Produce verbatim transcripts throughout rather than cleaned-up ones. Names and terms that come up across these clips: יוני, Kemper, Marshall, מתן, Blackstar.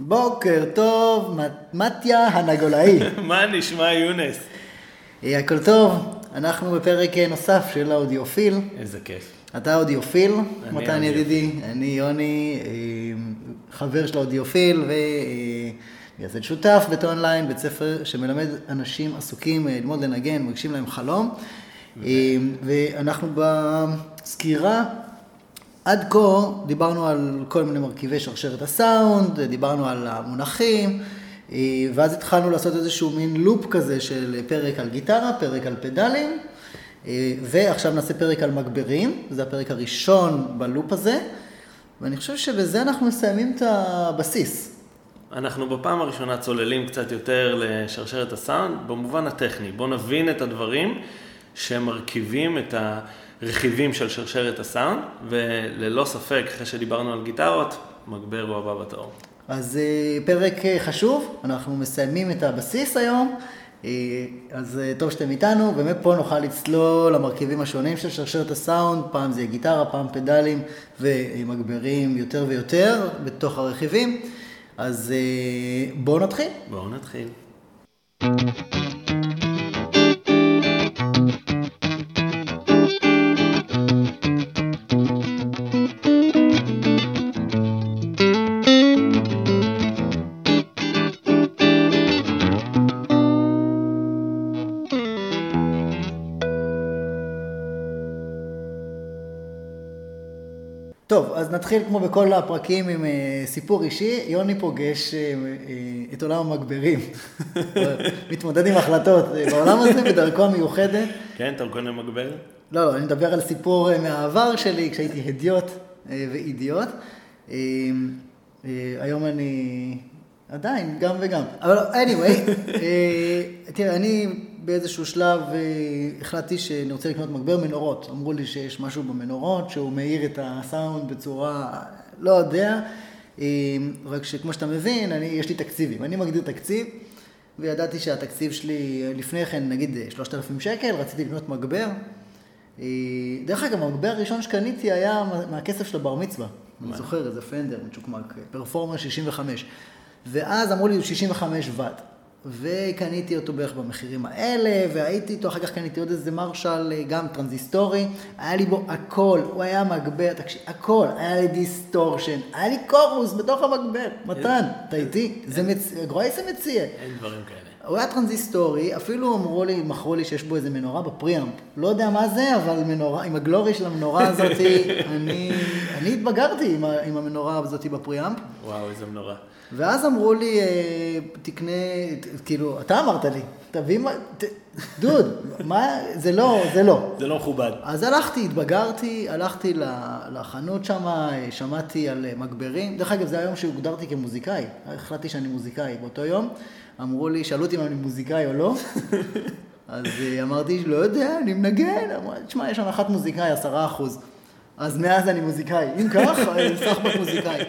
בוקר טוב, מתמטיה הנגולאי. מה נשמע יונס? הכל טוב, אנחנו בפרק נוסף של האודיופיל. איזה כיף. אתה האודיופיל, מתן ידידי, אני יוני, חבר של האודיופיל ומייסד שותף בטונליין, בית ספר שמלמד אנשים עסוקים ללמוד לנגן, מגשים להם חלום. ואנחנו בסקירה. עד כה דיברנו על כל מיני מרכיבי שרשרת הסאונד, דיברנו על המונחים, ואז התחלנו לעשות איזשהו מין לופ כזה של פרק על גיטרה, פרק על פדלים, ועכשיו נעשה פרק על מגברים, זה הפרק הראשון בלופ הזה, ואני חושב שבזה אנחנו מסיימים את הבסיס. אנחנו בפעם הראשונה צוללים קצת יותר לשרשרת הסאונד, במובן הטכני, בואו נבין את הדברים שמרכיבים את ה... רכיבים של שרשרת הסאונד, וללא ספק, אחרי שדיברנו על גיטרות, מגבר הוא הבא בתור. אז פרק חשוב, אנחנו מסיימים את הבסיס היום, אז טוב שאתם איתנו, ומפה נוכל לצלול למרכיבים השונים של שרשרת הסאונד, פעם זה גיטרה, פעם פדלים, ומגברים יותר ויותר בתוך הרכיבים, אז בואו נתחיל. בואו נתחיל. טוב, אז נתחיל כמו בכל הפרקים עם סיפור אישי, יוני פוגש את עולם המגברים, מתמודד עם החלטות בעולם הזה בדרכו המיוחדת. כן, דרכו למגבר? לא, לא, אני מדבר על סיפור מהעבר שלי כשהייתי הדיוט ואידיוט, היום אני עדיין גם וגם, אבל anyway, תראה, אני באיזשהו שלב החלטתי שאני רוצה לקנות מגבר מנורות. אמרו לי שיש משהו במנורות שהוא מאיר את הסאונד בצורה, לא יודע, רק שכמו שאתה מבין, אני, יש לי תקציבים. אני מגדיר תקציב, וידעתי שהתקציב שלי לפני כן, נגיד שלושת אלפים שקל, רציתי לקנות מגבר. דרך אגב, המגבר הראשון שקניתי היה מהכסף של הבר מצווה. אני זוכר, איזה פנדר, מצ'וקמק, פרפורמר שישים וחמש. ואז אמרו לי, שישים וחמש וואט. וקניתי אותו בערך במחירים האלה, והייתי איתו, אחר כך קניתי עוד איזה מרשל, גם טרנזיסטורי, היה לי בו הכל, הוא היה מגבר, תקשיב, הכל, היה לי דיסטורשן, היה לי קורוס בתוך המגבר, מתן, אתה איתי, גרועי זה מציע. אין דברים כאלה. הוא היה טרנזיסטורי, אפילו אמרו לי, מכרו לי שיש בו איזה מנורה בפריאמפ, לא יודע מה זה, אבל מנורה, עם הגלורי של המנורה הזאת, אני, אני התבגרתי עם, עם המנורה הזאת בפריאמפ. וואו, איזה מנורה. ואז אמרו לי, תקנה, כאילו, אתה אמרת לי, תביא מה, דוד, מה, זה לא, זה לא. זה לא מכובד. אז הלכתי, התבגרתי, הלכתי לחנות שם, שמעתי על מגברים. דרך אגב, זה היום שהוגדרתי כמוזיקאי, החלטתי שאני מוזיקאי. באותו יום אמרו לי, שאלו אותי אם אני מוזיקאי או לא, אז אמרתי, לא יודע, אני מנגן. אמרתי, תשמע, יש הנחת מוזיקאי, עשרה אחוז. אז מאז אני מוזיקאי. אם כך, סך במוזיקאי.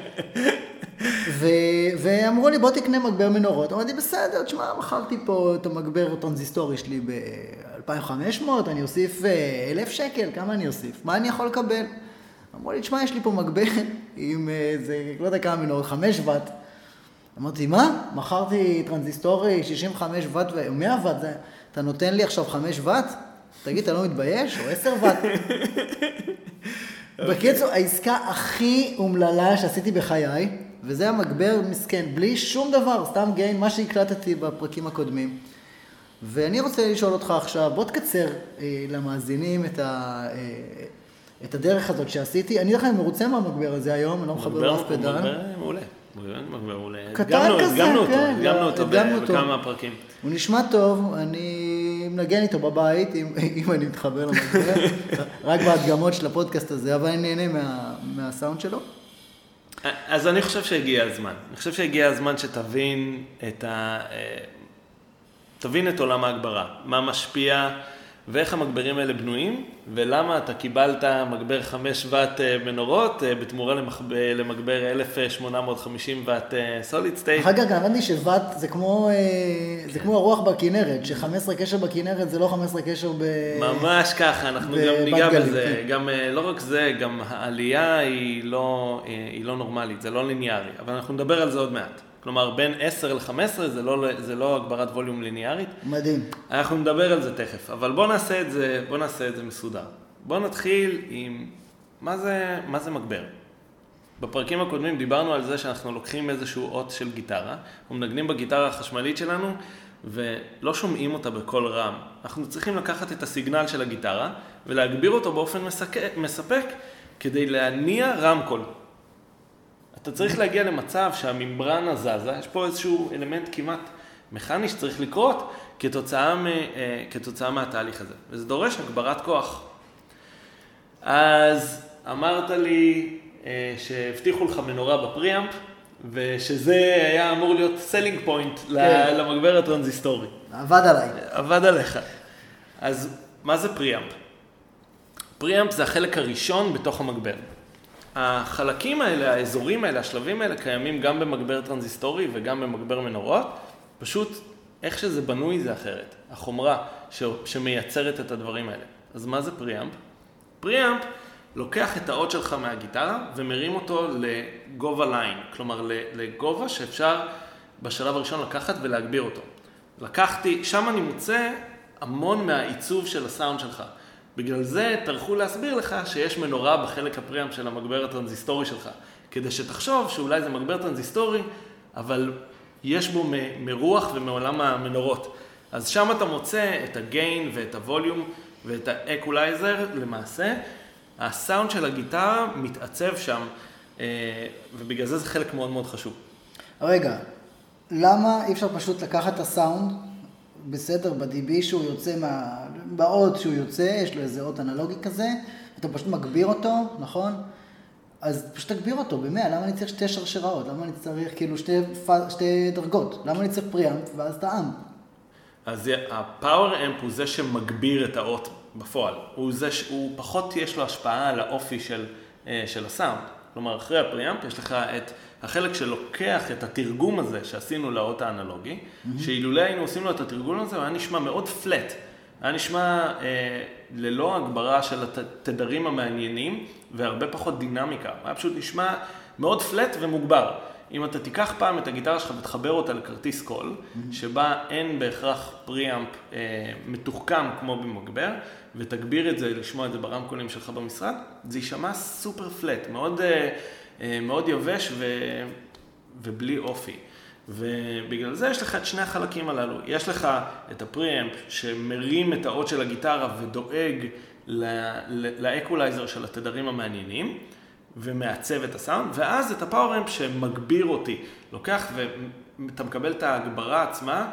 ואמרו לי, בוא תקנה מגבר מנורות. אמרתי, בסדר, תשמע, מכרתי פה את המגבר הטרנזיסטורי שלי ב-אלפיים וחמש מאות, אני אוסיף אלף שקל, כמה אני אוסיף? מה אני יכול לקבל? אמרו לי, תשמע, יש לי פה מגבר עם איזה, לא יודע כמה מנורות, חמש וואט. אמרתי, מה? מכרתי טרנזיסטורי שישים וחמש וואט ו-מאה וואט, אתה נותן לי עכשיו חמש וואט? תגיד, אתה לא מתבייש? או עשר וואט? בקיצור, העסקה הכי אומללה שעשיתי בחיי, וזה המגבר מסכן, בלי שום דבר, סתם גיין, מה שהקלטתי בפרקים הקודמים. ואני רוצה לשאול אותך עכשיו, בוא תקצר אה, למאזינים את, ה, אה, את הדרך הזאת שעשיתי. אני לכם מרוצה מהמגבר הזה היום, אני לא מחבר אף פדל. מגבר מעולה, מגבר מעולה. קטן כזה, כן. הדגמנו אותו, הדגמנו אותו בכמה פרקים. הוא נשמע טוב, אני מנגן איתו בבית, אם, אם אני מתחבר למגבר, רק בהדגמות של הפודקאסט הזה, אבל אני נהנה מה, מהסאונד שלו. אז אני חושב שהגיע הזמן. אני חושב שהגיע הזמן שתבין את ה... תבין את עולם ההגברה, מה משפיע ואיך המגברים האלה בנויים, ולמה אתה קיבלת מגבר חמש וואט מנורות בתמורה למגבר אלף שמונה מאות וחמישים וואט סוליד סטייט. אחר כך הבנתי שוואט זה כמו זה כמו הרוח בכנרת, ש-חמש עשרה קשר בכנרת זה לא חמש עשרה קשר ב... ממש ככה, אנחנו גם ניגע בזה, גם לא רק זה, גם העלייה היא לא היא לא נורמלית, זה לא ליניארי, אבל אנחנו נדבר על זה עוד מעט. כלומר, בין עשר לחמש עשרה זה לא, זה לא הגברת ווליום ליניארית. מדהים. אנחנו נדבר על זה תכף, אבל בוא נעשה את זה, בוא נעשה את זה מסודר. בוא נתחיל עם מה זה, מה זה מגבר. בפרקים הקודמים דיברנו על זה שאנחנו לוקחים איזשהו אות של גיטרה, ומנגנים בגיטרה החשמלית שלנו, ולא שומעים אותה בכל רם. אנחנו צריכים לקחת את הסיגנל של הגיטרה, ולהגביר אותו באופן מספק, מספק כדי להניע רמקול. אתה צריך להגיע למצב שהממברנה זזה, יש פה איזשהו אלמנט כמעט מכני שצריך לקרות כתוצאה, מ, כתוצאה מהתהליך הזה. וזה דורש הגברת כוח. אז אמרת לי שהבטיחו לך מנורה בפריאמפ, ושזה היה אמור להיות סלינג פוינט כן. למגבר הטרנזיסטורי. עבד עליי. עבד עליך. אז מה זה פריאמפ? פריאמפ זה החלק הראשון בתוך המגבר. החלקים האלה, האזורים האלה, השלבים האלה, קיימים גם במגבר טרנזיסטורי וגם במגבר מנורות. פשוט איך שזה בנוי זה אחרת. החומרה ש... שמייצרת את הדברים האלה. אז מה זה פריאמפ? פריאמפ לוקח את האות שלך מהגיטרה ומרים אותו לגובה ליין. כלומר, לגובה שאפשר בשלב הראשון לקחת ולהגביר אותו. לקחתי, שם אני מוצא המון מהעיצוב של הסאונד שלך. בגלל זה תרחו להסביר לך שיש מנורה בחלק הפריאמפ של המגבר הטרנזיסטורי שלך. כדי שתחשוב שאולי זה מגבר טרנזיסטורי, אבל יש בו מ- מרוח ומעולם המנורות. אז שם אתה מוצא את הגיין ואת הווליום ואת האקולייזר למעשה. הסאונד של הגיטרה מתעצב שם, ובגלל זה זה חלק מאוד מאוד חשוב. רגע, למה אי אפשר פשוט לקחת את הסאונד, בסדר, בדיבי שהוא יוצא, מה... באות שהוא יוצא, יש לו איזה אות אנלוגי כזה, אתה פשוט מגביר אותו, נכון? אז פשוט תגביר אותו, במאה, למה אני צריך שתי שרשראות? למה אני צריך כאילו שתי, שתי דרגות? למה אני צריך פריאמפ ואז את האמפ? אז הפאוור אמפ הוא זה שמגביר את האות בפועל. הוא זה שהוא פחות יש לו השפעה על האופי של, של הסאונד. כלומר, אחרי הפריאמפ יש לך את החלק שלוקח את התרגום הזה שעשינו לאות האנלוגי, mm-hmm. שאילולא היינו עושים לו את התרגום הזה, הוא היה נשמע מאוד פלט. היה נשמע אה, ללא הגברה של התדרים המעניינים והרבה פחות דינמיקה. היה פשוט נשמע מאוד פלט ומוגבר. אם אתה תיקח פעם את הגיטרה שלך ותחבר אותה לכרטיס קול, mm-hmm. שבה אין בהכרח פריאמפ אה, מתוחכם כמו במגבר, ותגביר את זה, לשמוע את זה ברמקולים שלך במשרד, זה יישמע סופר פלט, מאוד, אה, אה, מאוד יובש ו... ובלי אופי. ובגלל זה יש לך את שני החלקים הללו. יש לך את הפריאמפ שמרים את האות של הגיטרה ודואג ל... ל... לאקולייזר של התדרים המעניינים, ומעצב את הסאונד, ואז את הפאוור-אמפ שמגביר אותי, לוקח ואתה מקבל את ההגברה עצמה,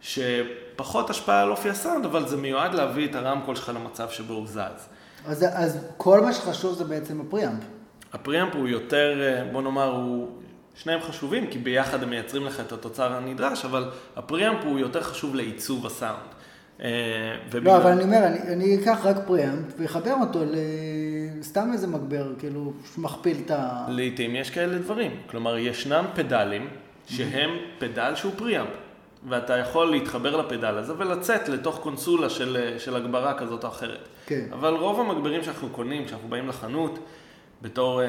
שפחות השפעה על אופי הסאונד, אבל זה מיועד להביא את הרמקול שלך למצב שבו הוא זז. אז, אז כל מה שחשוב זה בעצם הפריאמפ. הפריאמפ הוא יותר, בוא נאמר, הוא... שניהם חשובים, כי ביחד הם מייצרים לך את התוצר הנדרש, אבל הפריאמפ הוא יותר חשוב לעיצוב הסאונד. ובגלל... לא, אבל אני אומר, אני, אני אקח רק פריאמפ ויחבר אותו ל... סתם איזה מגבר, כאילו, שמכפיל את ה... לעתים יש כאלה דברים. כלומר, ישנם פדלים שהם פדל שהוא פריאמפ, ואתה יכול להתחבר לפדל הזה ולצאת לתוך קונסולה של, של הגברה כזאת או אחרת. כן. אבל רוב המגברים שאנחנו קונים, כשאנחנו באים לחנות, בתור,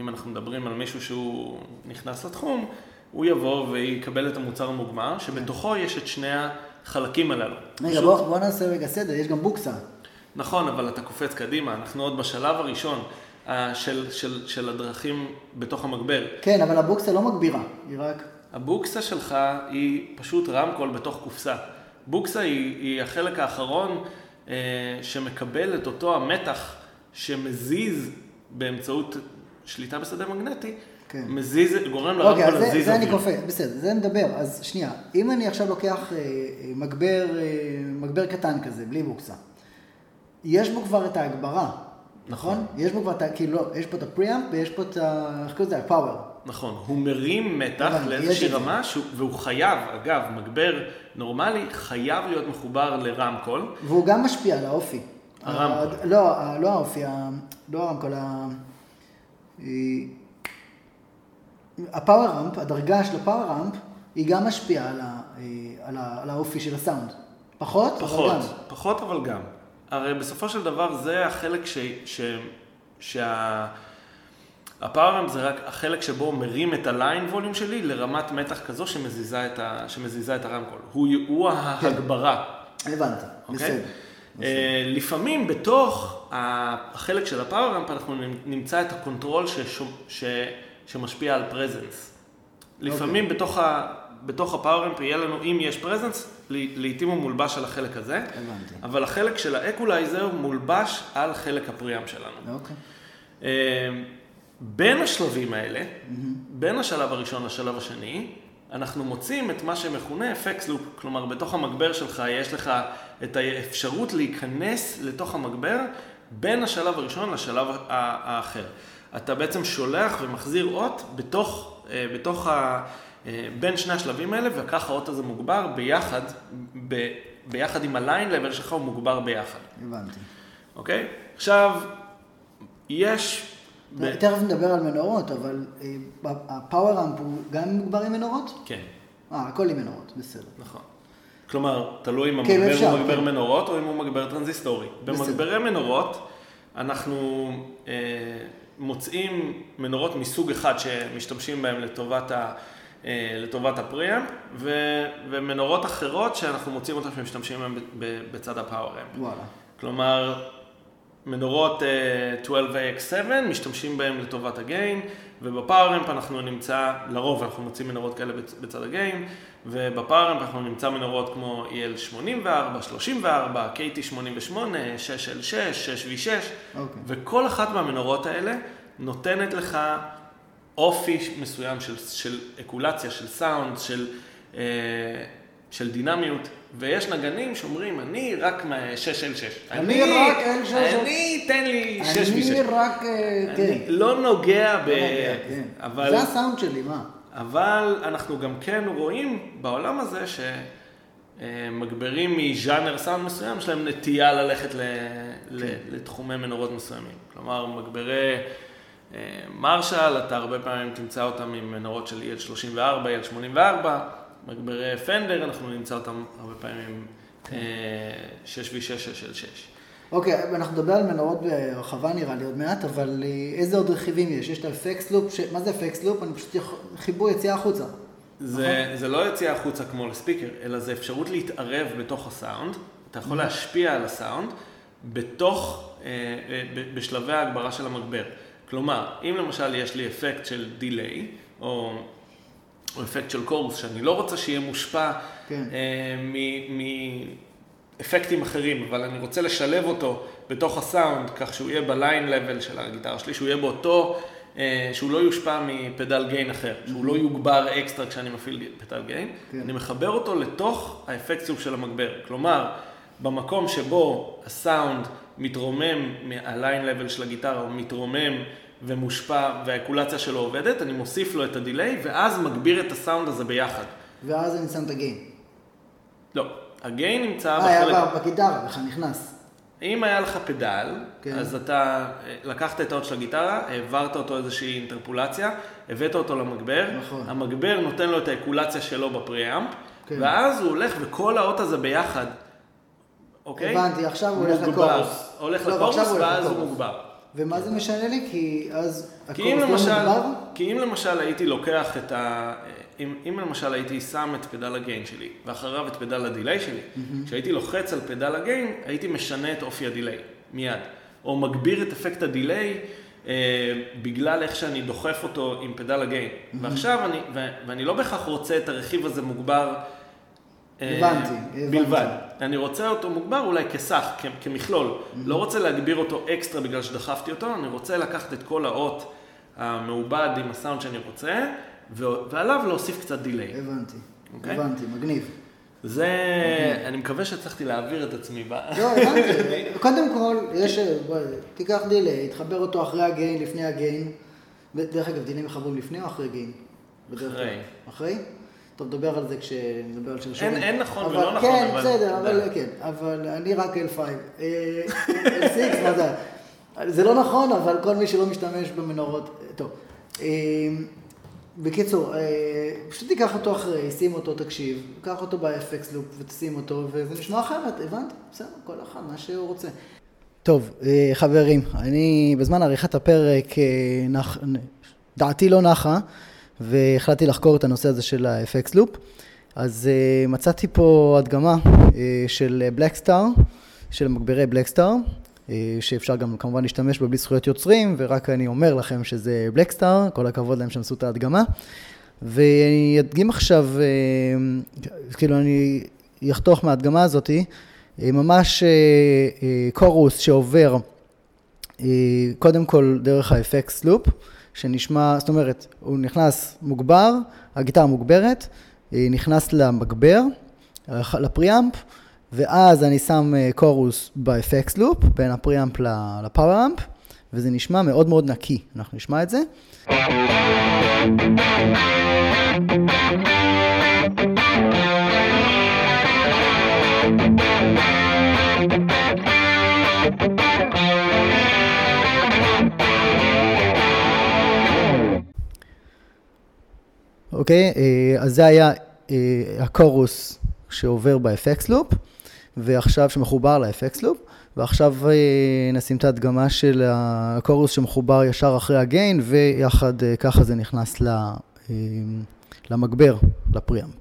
אם אנחנו מדברים על מישהו שהוא נכנס לתחום, הוא יבוא ויקבל את המוצר המוגמר, שבתוכו יש את שני החלקים הללו. רגע, פשוט... בוא, בוא נעשה רגע סדר, יש גם בוקסה. נכון, אבל אתה קופץ קדימה, אנחנו עוד בשלב הראשון uh, של, של, של הדרכים בתוך המגבר. כן, אבל הבוקסה לא מגבירה, היא רק... הבוקסה שלך היא פשוט רמקול בתוך קופסה. בוקסה היא, היא החלק האחרון uh, שמקבל את אותו המתח שמזיז באמצעות שליטה בשדה מגנטי, כן. מזיז, גורם לרמקול אוקיי, להזיז. אוקיי, זה, זה אני קופץ, בסדר, זה נדבר. אז שנייה, אם אני עכשיו לוקח uh, מגבר, uh, מגבר קטן כזה, בלי בוקסה, יש בו כבר את ההגברה, נכון? יש בו כבר את, כי לא, יש פה את הפריאמפ ויש פה את ה... איך כזה, הפאוור. נכון, הוא מרים מתח לאיזושהי רמה, והוא חייב, אגב, מגבר נורמלי, חייב להיות מחובר לרמקול. והוא גם משפיע על האופי. הרמקול. לא, לא האופי, לא הרמקול, הפאוור-אמפ, הדרגה של הפאוור-אמפ, היא גם משפיעה על האופי של הסאונד. פחות, אבל גם. פחות, אבל גם. הרי בסופו של דבר זה החלק ש... ש... שה... הפאוור-אמפ זה רק החלק שבו מרים את הליין ווליום שלי לרמת מתח כזו שמזיזה את, ה... שמזיזה את הרמקול. הוא, הוא ההגברה. הבנתי, בסדר. לפעמים בתוך החלק של הפאוור-אמפ אנחנו נמצא את הקונטרול שמשפיע על פרזנס. לפעמים בתוך ה... בתוך הפאוור-אמפ יהיה לנו, אם יש פרזנס, לעתים הוא מולבש על החלק הזה. הבנתי. אבל החלק של האקולייזר מולבש על חלק הפריאם שלנו. אוקיי. בין השלבים האלה, בין השלב הראשון לשלב השני, אנחנו מוצאים את מה שמכונה אפקס לופ. כלומר, בתוך המגבר שלך יש לך את האפשרות להיכנס לתוך המגבר בין השלב הראשון לשלב האחר. אתה בעצם שולח ומחזיר אות בתוך, בתוך ה... בין שני השלבים האלה, וכך האות הזה מוגבר ביחד, ב, ביחד עם הליין לבל שלך הוא מוגבר ביחד. הבנתי. אוקיי? עכשיו, יש... ב... תכף נדבר על מנורות, אבל הפאוור-אמפ הוא גם מוגבר עם מנורות? כן. אה, הכל עם מנורות, בסדר. נכון. כלומר, תלוי אם כן, המגבר אפשר, הוא מגבר כן. מנורות או אם הוא מגבר טרנזיסטורי. בסדר. במגברי מנורות, אנחנו... אה, מוצאים מנורות מסוג אחד שמשתמשים בהם לטובת ה... לטובת הפריאמפ, ומנורות אחרות שאנחנו מוצאים אותם שמשתמשים בהם בצד הפאוור-אמפ. וואלה. כלומר, מנורות שתים עשרה איי אקס שבע משתמשים בהם לטובת הגיין, ובפאוור-אמפ אנחנו נמצא, לרוב אנחנו מוצאים מנורות כאלה בצד הגיין, ובפאוור-אמפ אנחנו נמצא מנורות כמו E L שמונים וארבע, שלושים וארבע, K T שמונים ושמונה, שש L שש, שש V שש, וכל אחת מהמנורות האלה נותנת לך אופי מסוים של, של אקולציה, של סאונד, של, אה, של דינמיות, ויש נגנים שאומרים, אני רק מה-שש אל שש. אני, אני רק אל שש. אני, תן לי שש וי שש. אני רק, אני כן. לא נוגע ב... לא נוגע, כן. אבל... זה הסאונד שלי, מה? אבל אנחנו גם כן רואים בעולם הזה שמגברים מז'אנר סאונד מסוים, יש להם נטייה ללכת ל... כן. לתחומי מנורות מסוימים. כלומר, מגברי... מרשל, אתה הרבה פעמים תמצא אותם עם מנורות של E L שלושים וארבע, E L שמונים וארבע, מגברי פנדר, אנחנו נמצא אותם הרבה פעמים עם שש V שש, שש L שש. אוקיי, אנחנו נדבר על מנורות ברחבה נראה לי עוד מעט, אבל איזה עוד רכיבים יש? יש את האפקס לופ, ש... מה זה אפקס לופ? אני פשוט חיבור יציאה החוצה. זה, זה לא יציאה החוצה כמו לספיקר, אלא זה אפשרות להתערב בתוך הסאונד, אתה יכול להשפיע על הסאונד בתוך, בשלבי ההגברה של המגבר. כלומר, אם למשל יש לי אפקט של דיליי, או, או אפקט של קורוס, שאני לא רוצה שיהיה מושפע כן. מאפקטים מ- אחרים, אבל אני רוצה לשלב אותו בתוך הסאונד, כך שהוא יהיה בליין לבל של הגיטרה שלי, שהוא יהיה באותו, שהוא לא יושפע מפדל גיין אחר, שהוא לא יוגבר אקסטרה כשאני מפעיל פדל גיין, כן. אני מחבר אותו לתוך האפקט של המגבר. כלומר, במקום שבו הסאונד מתרומם מהליין לבל של הגיטרה, הוא מתרומם ומושפע, והאקולציה שלו עובדת, אני מוסיף לו את הדיליי, ואז מגביר את הסאונד הזה ביחד. ואז אני שם את הגיין. לא, הגיין נמצא בחלק... אה, בגיטרה, לך נכנס. אם היה לך פדל, כן. אז אתה לקחת את האות של הגיטרה, העברת אותו איזושהי אינטרפולציה, הבאת אותו למגבר, נכון. המגבר נותן לו את האקולציה שלו בפריאמפ, כן. ואז הוא הולך וכל האות הזה ביחד, אוקיי? הבנתי, עכשיו הוא הולך לקורוס. הולך לקורוס ואז הוא מוגבר. ומה זה משנה לי? כי אז הקורוס לא מוגבר? כי אם למשל הייתי לוקח את ה... אם למשל הייתי שם את פדל הגיין שלי, ואחריו את פדל הדיליי שלי, כשהייתי לוחץ על פדל הגיין, הייתי משנה את אופי הדיליי, מיד. או מגביר את אפקט הדיליי, בגלל איך שאני דוחף אותו עם פדל הגיין. ועכשיו אני... ואני לא בהכרח רוצה את הרכיב הזה מוגבר... הבנתי, הבנתי. בלבד. אני רוצה אותו מוגבר אולי כסך, כמכלול. לא רוצה להגביר אותו אקסטרה בגלל שדחפתי אותו, אני רוצה לקחת את כל האות המעובד עם הסאונד שאני רוצה, ועליו להוסיף קצת דיליי. הבנתי, הבנתי, מגניב. זה, אני מקווה שצריכתי להעביר את עצמי בה. לא, הבנתי. קודם כל, תיקח דיליי, תחבר אותו אחרי הגיין, לפני הגיין. דרך אגב, דילים מחברים לפני או אחרי גיין? אחרי. אחרי? טוב, דבר על זה כשנדבר על שלשורים. אין, אין נכון ולא נכון, כן, אבל... בסדר, אבל כן, אבל אני רק L חמש. L שש, מה זה? זה לא נכון, אבל כל מי שלא משתמש במנורות, טוב. בקיצור, פשוט תיקח אותו אחרי, שים אותו, תקשיב, תיקח אותו ב-F X Loop ותשים אותו, וזה נשמע אחרת, הבנת? בסדר, כל אחד, מה שהוא רוצה. טוב, חברים, אני בזמן עריכת הפרק נח... דעתי לא נחה, והחלטתי לחקור את הנושא הזה של ה-אף אקס Loop. אז מצאתי פה הדגמה של Blackstar, של מגבירי Blackstar, שאפשר גם כמובן להשתמש בו בלי זכויות יוצרים, ורק אני אומר לכם שזה Blackstar, כל הכבוד להם שעשו את ההדגמה. ואני אדגים עכשיו, כאילו אני אחתוך מההדגמה הזאת, ממש קורוס שעובר קודם כל דרך ה-אף אקס Loop, שנשמע, זאת אומרת, הוא נכנס מוגבר, הגיטרה מוגברת, נכנס למגבר, לפריאמפ, ואז אני שם קורוס ב-אף אקס Loop, בין הפריאמפ לפאוראמפ, וזה נשמע מאוד מאוד נקי, אנחנו נשמע את זה. אוקיי, אז זה היה הקורוס שעובר ב-אף אקס Loop, ועכשיו שמחובר ל-אף אקס Loop, ועכשיו נשים את ההדגמה של הקורוס שמחובר ישר אחרי הגיין, ויחד ככה זה נכנס למגבר, לפריאמפ.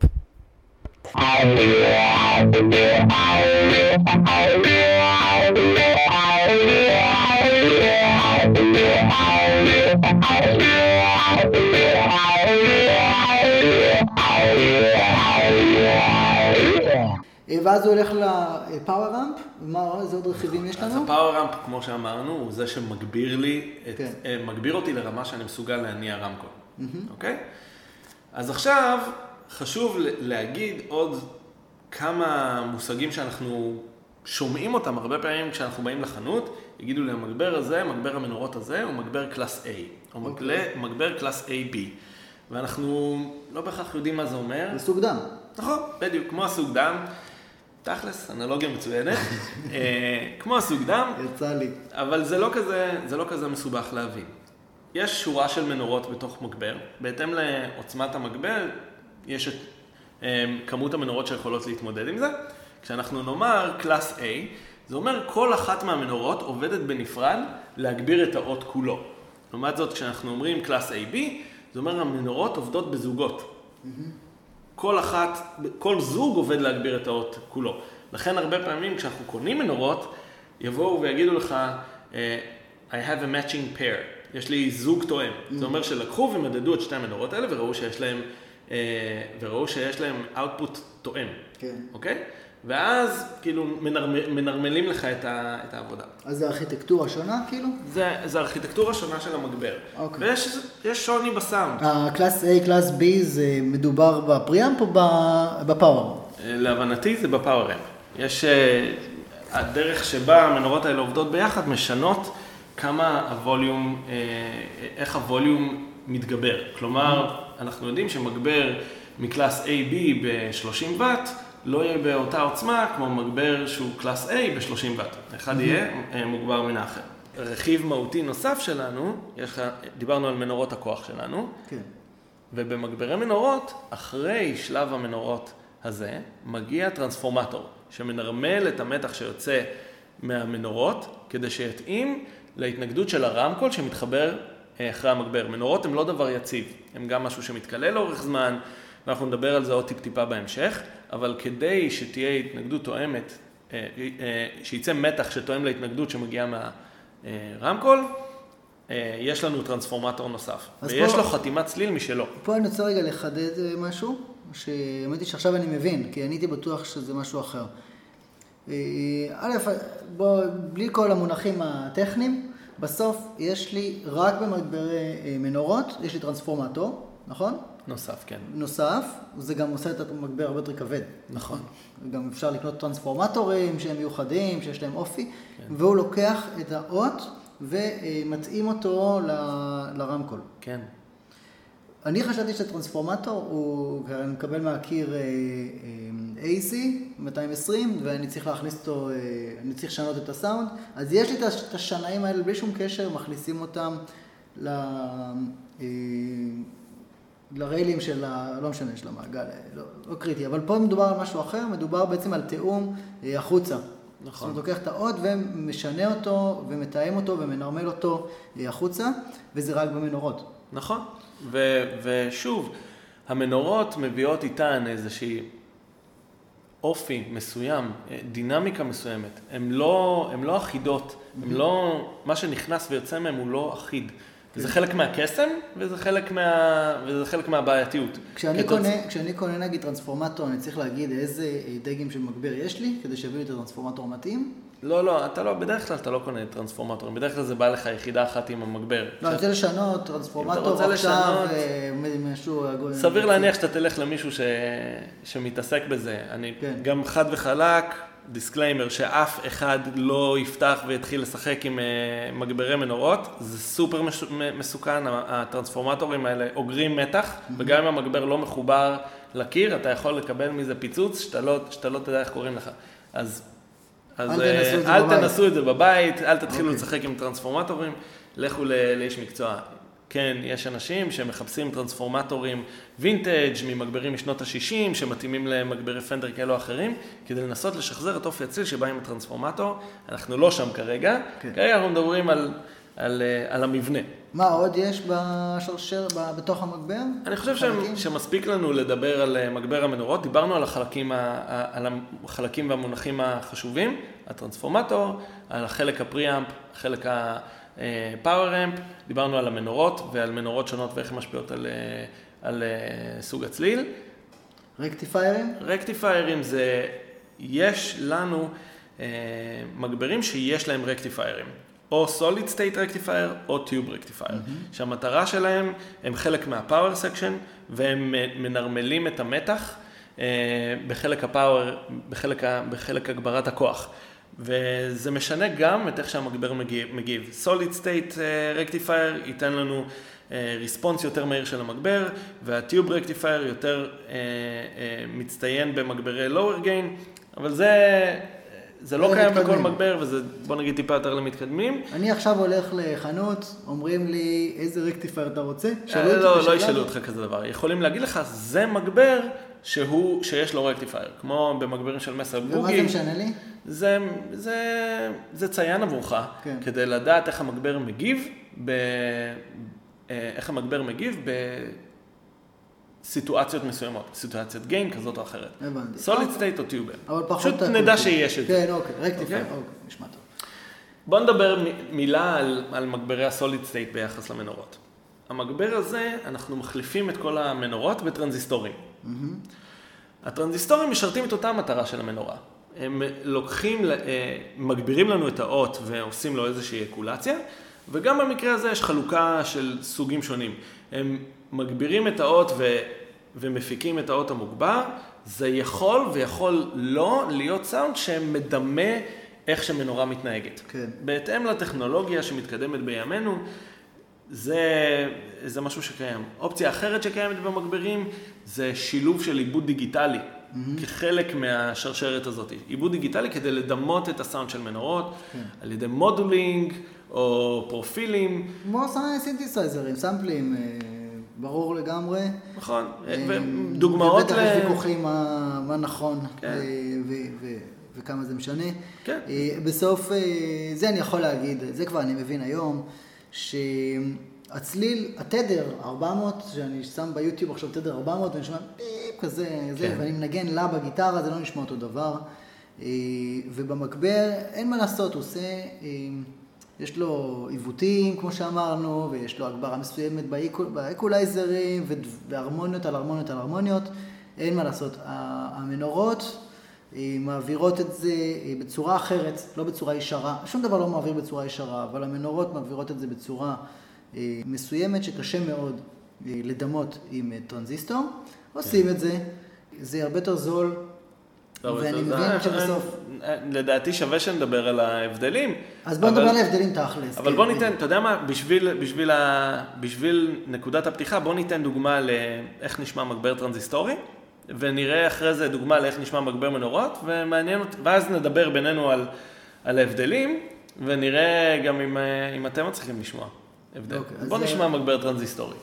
ואז הוא הולך לפאוראמפ, איזה עוד רכיבים יש לנו? אז הפאוראמפ, כמו שאמרנו, הוא זה שמגביר לי, את, כן. מגביר אותי לרמה שאני מסוגל להניע רמקול, mm-hmm. אוקיי? אז עכשיו חשוב להגיד עוד כמה מושגים שאנחנו שומעים אותם הרבה פעמים כשאנחנו באים לחנות, יגידו לי, המגבר הזה, מגבר המנורות הזה, הוא מגבר קלאס A, או okay. מגל... מגבר קלאס A B, ואנחנו לא בהכרח יודעים מה זה אומר. זה סוג דם. נכון, בדיוק, כמו הסוג דם, תכלס, אנלוגיה מצוינת, כמו הסוג דם, יצא לי. אבל זה לא כזה, זה לא כזה מסובך להבין. יש שורה של מנורות בתוך מגבר, בהתאם לעוצמת המגבר, יש את כמות המנורות שיכולות להתמודד עם זה. כשאנחנו נאמר קלאס A, זה אומר כל אחת מהמנורות עובדת בנפרד להגביר את האות כולו. לעומת זאת, כשאנחנו אומרים קלאס A B, זה אומר המנורות עובדות בזוגות. כל אחת, כל זוג עובד להגביר את האות כולו. לכן הרבה פעמים כשאנחנו קונים מנורות, יבואו ויגידו לך, I have a matching pair. יש לי זוג תואם. זה אומר שלקחו ומדדו את שתי המנורות האלה וראו שיש להם וראו שיש להם output תואם. כן. אוקיי? ואז כאילו מנרמלים לך את העבודה. אז זה ארכיטקטורה שונה כאילו? זה, זה ארכיטקטורה שונה של המגבר. אוקיי. ויש, יש שוני בסאונד. הקלאס A, קלאס B זה מדובר בפריאמפ או בפאוור? להבנתי זה בפאוור. יש, הדרך שבה המנורות האלה עובדות ביחד משנות כמה הווליום, איך הווליום מתגבר. כלומר, אנחנו יודעים שמגבר מקלאס A B ב-שלושים וט, לא יהיה באותה עוצמה כמו מגבר שהוא קלאס A ב-שלושים וט. אחד mm-hmm. יהיה מוגבר מן האחר. רכיב מהותי נוסף שלנו, יש, דיברנו על מנורות הכוח שלנו, כן. ובמגברי מנורות, אחרי שלב המנורות הזה, מגיע טרנספורמטור, שמנרמל את המתח שיוצא מהמנורות, כדי שיתאים להתנגדות של הרמקול שמתחבר אחרי המגבר. מנורות הן לא דבר יציב, הן גם משהו שמתקלה לאורך זמן, ואנחנו נדבר על זה עוד טיפ-טיפה בהמשך, אבל כדי שתהיה התנגדות תואמת, שייצא מתח שתואם להתנגדות שמגיעה מהרמקול, יש לנו טרנספורמטור נוסף, ויש לו חתימת צליל משלו. פה אני רוצה רגע לחדד משהו, שאמרתי שעכשיו אני מבין, כי אני הייתי בטוח שזה משהו אחר. א', בוא, בלי כל המונחים הטכניים, בסוף יש לי רק במגברי מנורות, יש לי טרנספורמטור, נכון? נוסף, כן. נוסף, זה גם עושה את המגבר הרבה יותר כבד. נכון. גם אפשר לקנות טרנספורמטורים שהם מיוחדים, שיש להם אופי, כן. והוא לוקח את האות ומתאים אותו ל... לרמקול. כן. אני חשבתי שהטרנספורמטור הוא מקבל מהקיר A C מאתיים עשרים, ואני צריך להכניס אותו, אני צריך לשנות את הסאונד, אז יש לי את השנאים האלה בלי שום קשר, מכניסים אותם ל... לריילים של, לא משנה, של המעגל, לא, לא קריטי, אבל פה מדובר על משהו אחר, מדובר בעצם על תיאום החוצה, נכון. זאת אומרת, לוקח את העוד ומשנה אותו, ומתאם אותו, ומנרמל אותו החוצה, וזה רק במנורות. נכון, ו- ושוב, המנורות מביאות איתן איזושהי אופי מסוים, דינמיקה מסוימת. הן לא, הן לא אחידות, הן לא, מה שנכנס ויוצא מהם הוא לא אחיד. זה חלק מהקסם, וזה חלק מה, וזה חלק מהבעייתיות. כשאני קונה, כשאני קונה נגיד טרנספורמטור, אני צריך להגיד איזה דגם של מגביר יש לי, כדי שיביאו לי את הטרנספורמטור מתאים? לא, לא, אתה לא, בדרך כלל אתה לא קונה טרנספורמטור, בדרך כלל זה בא לך יחידה אחת עם המגביר. לא, אני רוצה לשנות, טרנספורמטור עכשיו, משהו... סביר להניח שאתה תלך למישהו שמתעסק בזה. אני גם חד וחלק, דיסקליימר, שאף אחד לא יפתח ויתחיל לשחק עם מגברי מנורות, זה סופר מסוכן, הטרנספורמטורים האלה אוגרים מתח, וגם אם המגבר לא מחובר לקיר, אתה יכול לקבל מזה פיצוץ שאתה לא תדע איך קוראים לך. אז אל תנסו את זה בבית, אל תתחילו לשחק עם טרנספורמטורים, לכו לאיש מקצוע. כן, יש אנשים שמחפשים טרנספורמטורים וינטג' ממגברים משנות ה-שישים, שמתאימים למגברי פנדר כאלו אחרים, כדי לנסות לשחזר את אופי הציל שבא עם הטרנספורמטור. אנחנו לא שם כרגע, כן. כרגע אנחנו מדברים על, על, על המבנה. מה עוד יש בשרשר, בתוך המגבר? אני חושב שהם, שמספיק לנו לדבר על מגבר המנורות, דיברנו על החלקים, על החלקים והמונחים החשובים, הטרנספורמטור, על החלק הפריאמפ, החלק ה... פאוור-אמפ, דיברנו על המנורות ועל מנורות שונות ואיך משפיעות על, על סוג הצליל. רקטיפיירים? רקטיפיירים זה, יש לנו אה, מגברים שיש להם רקטיפיירים, או סוליד סטייט רקטיפייר או טיוב רקטיפייר, mm-hmm. שהמטרה שלהם הם חלק מהפאוור סקשן והם מנרמלים את המתח אה, בחלק הפאוור, בחלק, בחלק הגברת הכוח. וזה משנה גם את איך שהמגבר מגיב. Solid State Rectifier ייתן לנו ריספונס יותר מהיר של המגבר, והטיוב רקטיפייר יותר מצטיין במגברי lower gain, אבל זה, זה לא קיים בכל מגבר, וזה בוא נגיד טיפה יותר למתקדמים. אני עכשיו הולך לחנות, אומרים לי איזה רקטיפייר אתה רוצה? לא, לא ישאלו אותך כזה דבר. יכולים להגיד לך, זה מגבר שהוא, שיש לו רקטיפייר, כמו במגברים של מסר בוגי. ומה זה משנה לי? זה, זה, זה ציין עבורך, כן. כדי לדעת איך המגבר מגיב, ב, איך המגבר מגיב בסיטואציות מסוימות, סיטואציית גיין כזאת או אחרת. הבנתי. סוליד סטייט או טיובל. פשוט נדע שיש את זה. כן, אוקיי, רקטיפייר, אוקיי, נשמע טוב. בוא נדבר מילה על, על מגברי הסוליד סטייט ביחס למנורות. המגבר הזה, אנחנו מחליפים את כל המנורות בטרנזיסטורים. Mm-hmm. הטרנזיסטורים משרתים את אותה המטרה של המנורה. הם לוקחים, מגבירים לנו את האות ועושים לו איזושהי אקולציה, וגם במקרה הזה יש חלוקה של סוגים שונים. הם מגבירים את האות ו... ומפיקים את האות המוגבר, זה יכול ויכול לא להיות סאונד שמדמה איך שמנורה מתנהגת. כן. בהתאם לטכנולוגיה שמתקדמת בימינו, זה, זה משהו שקיים. אופציה אחרת שקיימת במגברים זה שילוב של עיבוד דיגיטלי, mm-hmm. כחלק מהשרשרת הזאת. עיבוד דיגיטלי כדי לדמות את הסאונד של מנורות, okay. על ידי מודולינג או פרופילים. כמו סינתסייזרים, סמפלים, ברור לגמרי. נכון, ודוגמאות... ובטח יש ויכוחים מה, מה נכון okay. ו... ו... וכמה זה משנה. כן. Okay. בסוף, זה אני יכול להגיד, זה כבר אני מבין היום, שהצליל, התדר ארבע מאות, שאני שם ביוטיוב עכשיו תדר ארבע מאות, ואני שומע פיפ כזה, כן. זה, ואני מנגן לה בגיטרה, זה לא נשמע אותו דבר. ובמקבר, אין מה לעשות, הוא עושה, יש לו עיוותים, כמו שאמרנו, ויש לו הגברה מסוימת באקולייזרים, והרמוניות על הרמוניות על הרמוניות. אין מה לעשות. המנורות מעבירות את זה בצורה אחרת, לא בצורה ישרה. שום דבר לא מעביר בצורה ישרה, אבל המנורות מעבירות את זה בצורה מסוימת שקשה מאוד לדמות עם טרנזיסטור. עושים את זה, זה הרבה יותר זול, ואני מבין שבסוף... לדעתי שווה שנדבר על ההבדלים. אז בוא נדבר על ההבדלים תכלס. אבל בוא ניתן, אתה יודע מה, בשביל נקודת הפתיחה, בוא ניתן דוגמה לאיך נשמע מגבר טרנזיסטורי. ונראה אחרי זה דוגמה לאיך נשמע מגבר מנורות, ומעניין, ואז נדבר בינינו על, על ההבדלים, ונראה גם אם, אם אתם מצליחים לשמוע הבדל. Okay, בוא נשמע זה... מגבר טרנזיסטורי.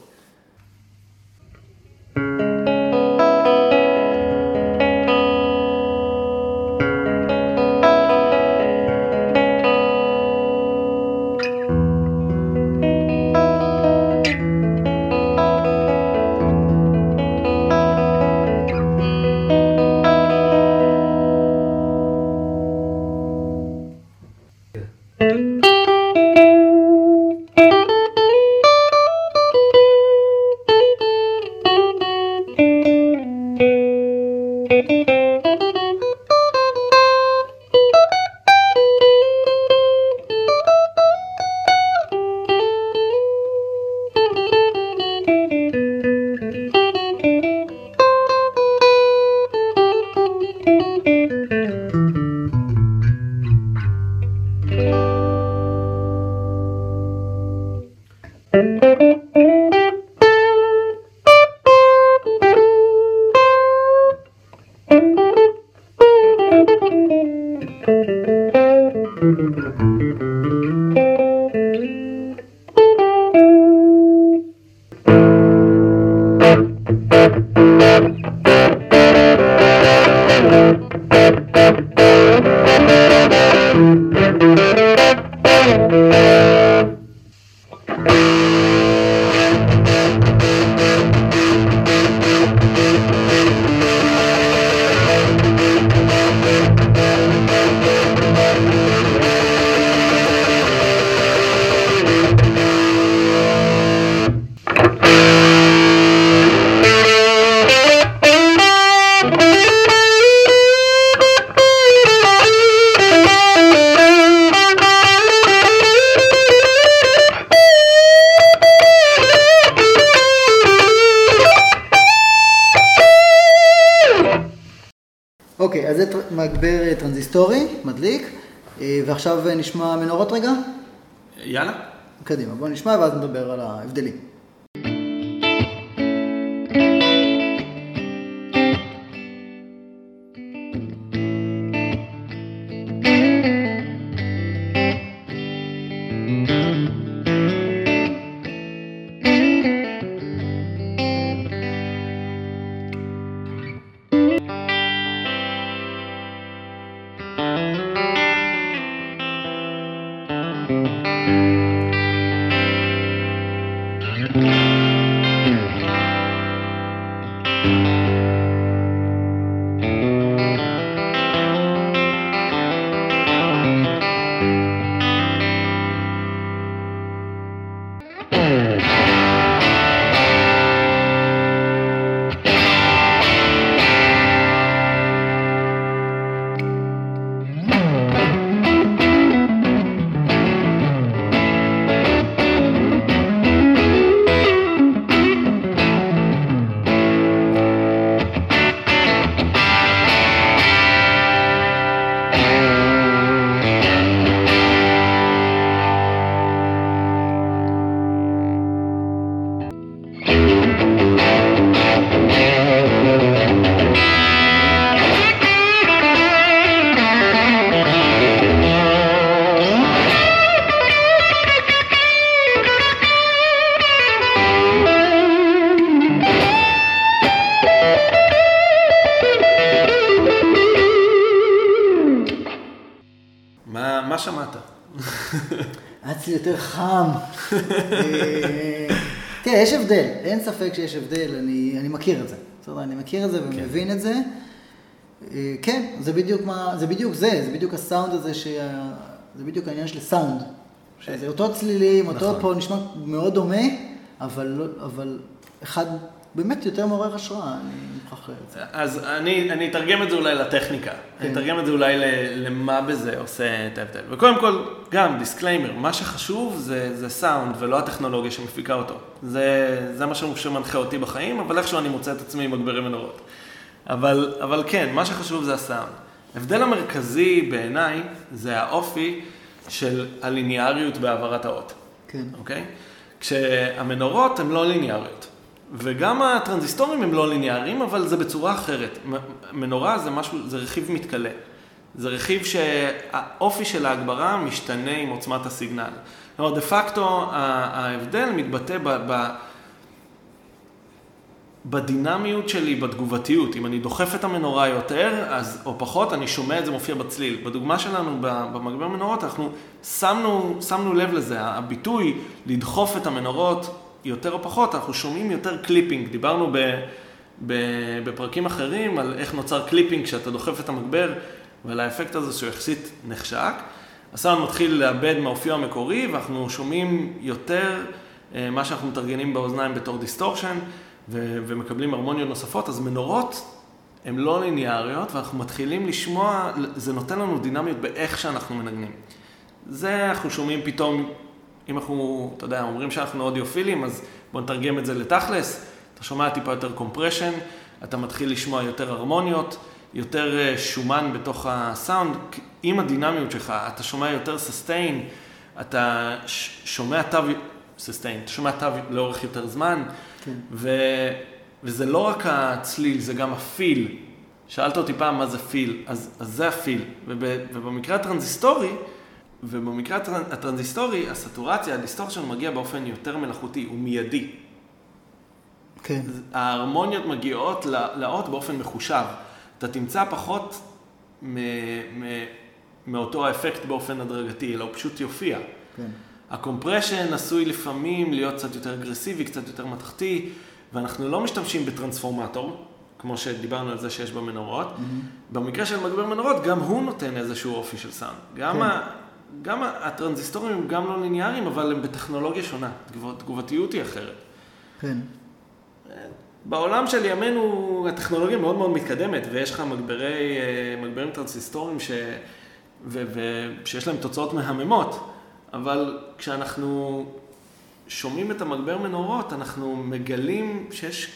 אוקיי, אז זה מגבר טרנזיסטורי, מדליק, ועכשיו נשמע מנורות רגע? יאללה. קדימה, בוא נשמע ואז נדבר על ההבדלים. תראה, יש הבדל, אין ספק שיש הבדל, אני מכיר את זה, בסדר, אני מכיר את זה ומבין את זה, כן, זה בדיוק מה, זה בדיוק זה, זה בדיוק הסאונד הזה, זה בדיוק העניין של סאונד, שזה אותו צלילים, אותו פה נשמע מאוד דומה, אבל אחד באמת יותר מעורר השראה, אני מוכרח את זה. אז אני אתרגם את זה אולי לטכניקה, אני אתרגם את זה אולי למה בזה עושה את ההבדל. וקודם כל, גם דיסקליימר, מה שחשוב זה, זה סאונד ולא הטכנולוגיה שמפיקה אותו. זה, זה משהו שמנחה אותי בחיים, אבל איכשהו אני מוצא את עצמי עם מגברים מנורות. אבל, אבל כן, מה שחשוב זה הסאונד. ההבדל המרכזי בעיניי זה האופי של הליניאריות בעברת האות. כן. אוקיי? כשהמנורות הן לא ליניאריות. וגם הטרנזיסטורים הם לא ליניאריים, אבל זה בצורה אחרת. מנורה זה משהו, זה רכיב מתקלה. זה רכיב שהאופי של ההגברה משתנה עם עוצמת הסיגנל. כלומר, דה פקטו, ההבדל מתבטא ב- ב- בדינמיות שלי, בתגובתיות. אם אני דוחף את המנורה יותר, אז, או פחות, אני שומע את זה מופיע בצליל. בדוגמה שלנו, במגבר מנורות, אנחנו שמנו, שמנו לב לזה. הביטוי, לדחוף את המנורות יותר או פחות, אנחנו שומעים יותר קליפינג. דיברנו ב- ב- בפרקים אחרים על איך נוצר קליפינג כשאתה דוחף את המגבר, ועל האפקט הזה שהוא יחסית נחשק. הסאונד מתחיל לאבד מהאופיו המקורי, ואנחנו שומעים יותר מה שאנחנו מתרגנים באוזניים בתור דיסטורשן, ו- ומקבלים הרמוניות נוספות. אז מנורות הן לא ליניאריות, ואנחנו מתחילים לשמוע, זה נותן לנו דינמיות באיך שאנחנו מנגנים. זה אנחנו שומעים פתאום, אם אנחנו, אתה יודע, אומרים שאנחנו אודיופילים, אז בוא נתרגם את זה לתכלס, אתה שומע טיפה יותר קומפרשן, אתה מתחיל לשמוע יותר הרמוניות, יותר שומן בתוך הסאונד, עם הדינמיות שלך, אתה שומע יותר ססטיין, אתה שומע תו, ססטיין, אתה שומע תו לאורך יותר זמן, כן. ו, וזה לא רק הצליל, זה גם הפיל. שאלת אותי פעם מה זה פיל, אז, אז זה הפיל. וב, ובמקרה הטרנזיסטורי, ובמקרה הטרנזיסטורי, הסטורציה, הדיסטורשן מגיע באופן יותר מלאכותי, הוא מיידי. כן. ההרמוניות מגיעות לאות באופן מחושב. אתה תמצא פחות מאותו האפקט באופן הדרגתי, אלא הוא פשוט יופיע. כן. הקומפרשן עשוי לפעמים להיות קצת יותר אגרסיבי, קצת יותר מתחתי, ואנחנו לא משתמשים בטרנספורמטור, כמו שדיברנו על זה שיש במנורות. Mm-hmm. במקרה של מגבר מנורות, גם הוא נותן איזשהו אופי של סאונד. גם כן. ה... גם הטרנזיסטורים הם גם לא ליניאריים, אבל הם בטכנולוגיה שונה. תגובתיות היא אחרת. כן. בעולם של ימינו הטכנולוגיה מאוד מאוד מתקדמת, ויש לך מגברי, מגברים טרנזיסטורים ש... ו... ו... שיש להם תוצאות מהממות, אבל כשאנחנו שומעים את המגבר מנורות, אנחנו מגלים שיש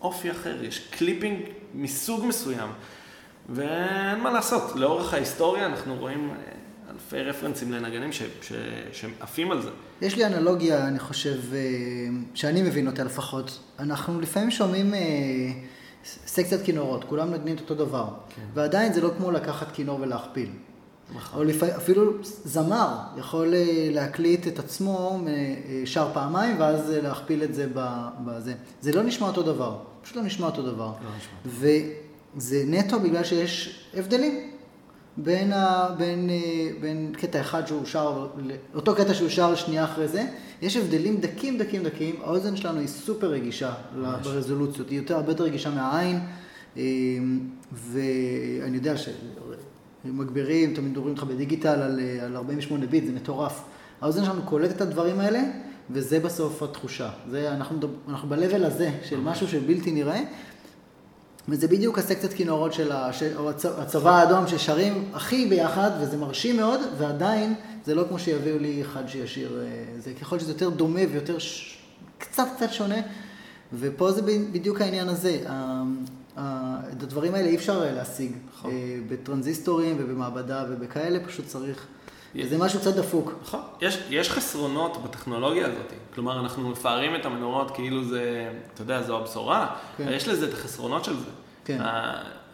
אופי אחר, יש קליפינג מסוג מסוים. ואין מה לעשות, לאורך ההיסטוריה אנחנו רואים אלפי רפרנסים לנגנים שעפים על זה. יש לי אנלוגיה, אני חושב, שאני מבין אותה לפחות. אנחנו לפעמים שומעים סקציית כינורות, כולם נגנים את אותו דבר, כן. ועדיין זה לא כמו לקחת כינור ולהכפיל. או אפילו זמר יכול להקליט את עצמו שר פעמיים ואז להכפיל את זה בזה. זה לא נשמע אותו דבר, פשוט לא נשמע אותו דבר. לא נשמע. וזה נטו בגלל שיש הבדלים בין, ה... בין... בין קטע אחד שהוא שר, אותו קטע שהוא שר שנייה אחרי זה, יש הבדלים דקים דקים דקים, האוזן שלנו היא סופר רגישה ברזולוציות, היא יותר הרבה יותר רגישה מהעין, ואני יודע ש... מגבירים, תמיד מדברים אותך בדיגיטל על, על ארבעים ושמונה ביט, זה מטורף. האוזן שלנו קולט את הדברים האלה, וזה בסוף התחושה. זה, אנחנו, אנחנו בלבל הזה של משהו שבלתי נראה, וזה בדיוק הסקציית כינורות של הש... או הצ... הצבא האדום ששרים הכי ביחד, וזה מרשים מאוד, ועדיין זה לא כמו שיביאו לי אחד שישיר. זה ככל שזה יותר דומה ויותר ש... קצת קצת שונה, ופה זה בדיוק העניין הזה. את הדברים האלה אי אפשר להשיג בטרנזיסטורים ובמעבדה ובכאלה, פשוט צריך, זה משהו קצת דפוק. נכון, יש חסרונות בטכנולוגיה הזאת, כלומר אנחנו מפארים את המנורות כאילו זה, אתה יודע, זו הבשורה, יש לזה את החסרונות של זה,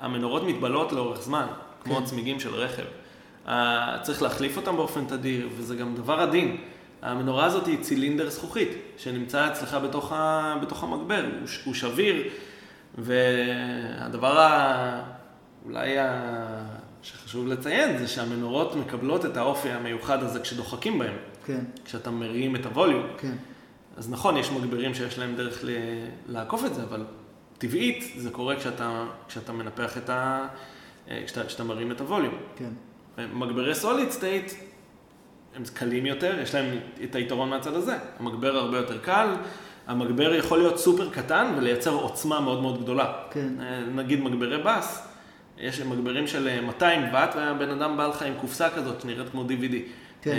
המנורות מתבלות לאורך זמן, כמו הצמיגים של רכב, צריך להחליף אותם באופן תדיר וזה גם דבר עדין. המנורה הזאת היא צילינדר זכוכית שנמצא אצלך בתוך המגבר, הוא שביר, והדבר ה... אולי ה... שחשוב לציין זה שהמנורות מקבלות את האופי המיוחד הזה כשדוחקים בהם. כן. כשאתה מרים את הווליום. כן. אז נכון, יש מגברים שיש להם דרך ל... לעקוף את זה, אבל טבעית זה קורה כשאתה, כשאתה מנפח את ה... כשאתה, כשאתה מרים את הווליום. כן. מגברי סוליד סטייט הם קלים יותר, יש להם את היתרון מהצד הזה. המגבר הרבה יותר קל. המגבר יכול להיות סופר קטן ולייצר עוצמה מאוד מאוד גדולה. כן. נגיד מגברי בס, יש מגברים של מאתיים וואט, והבן אדם בא לך עם קופסה כזאת שנראית כמו די וי די. כן.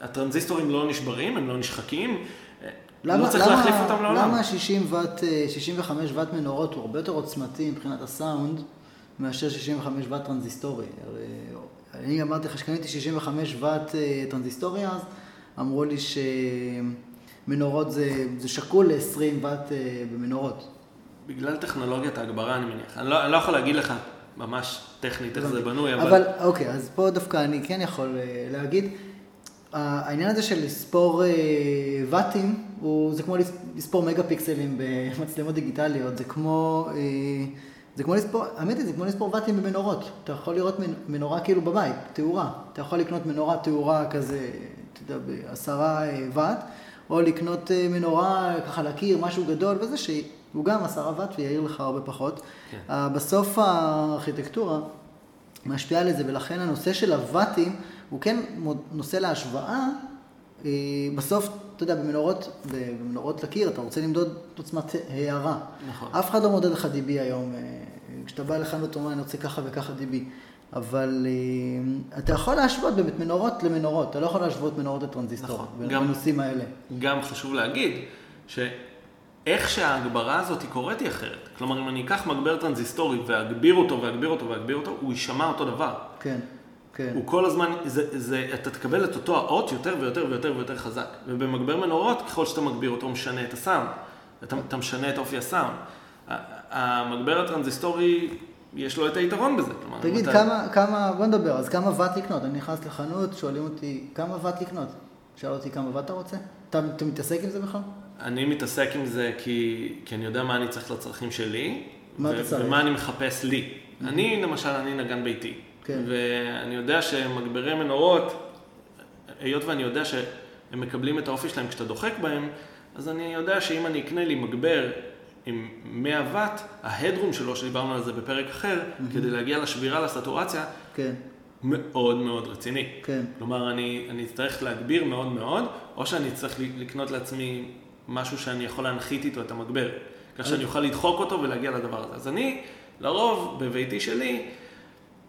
והטרנזיסטורים לא נשברים, הם לא נשחקים, לא צריך להחליף אותם לעולם. למה שישים וחמש וואט מנורות הוא הרבה יותר עוצמתי מבחינת הסאונד, מאשר שישים וחמש וואט טרנזיסטורי? אני אמרתי לך שקניתי שישים וחמש וואט טרנזיסטורי, אז אמרו לי ש... מנורות זה, זה שקול ל-עשרים וט במנורות. בגלל טכנולוגיית ההגברה, אני מניח. אני לא, אני לא יכול להגיד לך ממש טכנית איך זה בנוי, אבל... אבל אוקיי, אז פה דווקא אני כן יכול להגיד, העניין הזה של לספור וטים, זה כמו לספור מגה פיקסלים במצלמות דיגיטליות, זה כמו... זה כמו לספור, האמת היא, זה כמו לספור וטים במנורות. אתה יכול לראות מנורה כאילו בבית, תאורה. אתה יכול לקנות מנורה תאורה כזה, אתה יודע, בעשרה וט, או לקנות מנורה ככה לקיר, משהו גדול, וזה שהוא גם עשרה וט ויעיר לך הרבה פחות. Yeah. בסוף הארכיטקטורה משפיעה לזה, ולכן הנושא של הוואטים הוא כן נושא להשוואה. בסוף, אתה יודע, במנורות, במנורות לקיר, אתה רוצה למדוד עוצמת הערה. נכון. אף אחד לא מודד לך די בי היום. כשאתה בא לכאן ותאמר, אני רוצה ככה וככה די בי. אבל אתה יכול להשוות באמת מנורות למנורות, אתה לא יכול להשוות מנורות לטרנזיסטור, נכון, ולנושאים האלה. גם חשוב להגיד שאיך שההגברה הזאת קורית היא אחרת. כלומר, אם אני אקח מגבר טרנזיסטורי ואגביר אותו ואגביר אותו ואגביר אותו, הוא יישמע אותו דבר. כן, כן. הוא כל הזמן, זה, זה, אתה תקבל את אותו האות יותר ויותר ויותר ויותר חזק. ובמגבר מנורות, ככל שאתה מגביר אותו, הוא משנה את הסאונד, אתה, אתה משנה את אופי הסאונד. המגבר הטרנזיסטורי... יש לו את היתרון בזה. תגיד, כמה, כמה, בוא נדבר, אז כמה וט לקנות? אני נכנס לחנות, שואלים אותי, כמה וט לקנות? שאל אותי, כמה וט אתה רוצה? אתה, אתה מתעסק עם זה בכלל? אני מתעסק עם זה כי, כי אני יודע מה אני צריך לצרכים שלי, ו- ומה אני מחפש לי. Mm-hmm. אני, למשל, אני נגן ביתי. כן. ואני יודע שמגברי מנורות, היות ואני יודע שהם מקבלים את האופי שלהם כשאתה דוחק בהם, אז אני יודע שאם אני אקנה לי מגבר, עם מאה וט, ההדרום שלו, שדיברנו על זה בפרק אחר, כדי להגיע לשבירה, לסטורציה, מאוד מאוד רציני. כלומר, אני צריך להגביר מאוד מאוד, או שאני צריך לקנות לעצמי משהו שאני יכול להנחית איתו את המגבר, כך שאני אוכל לדחוק אותו ולהגיע לדבר הזה. אז אני, לרוב, בביתי שלי,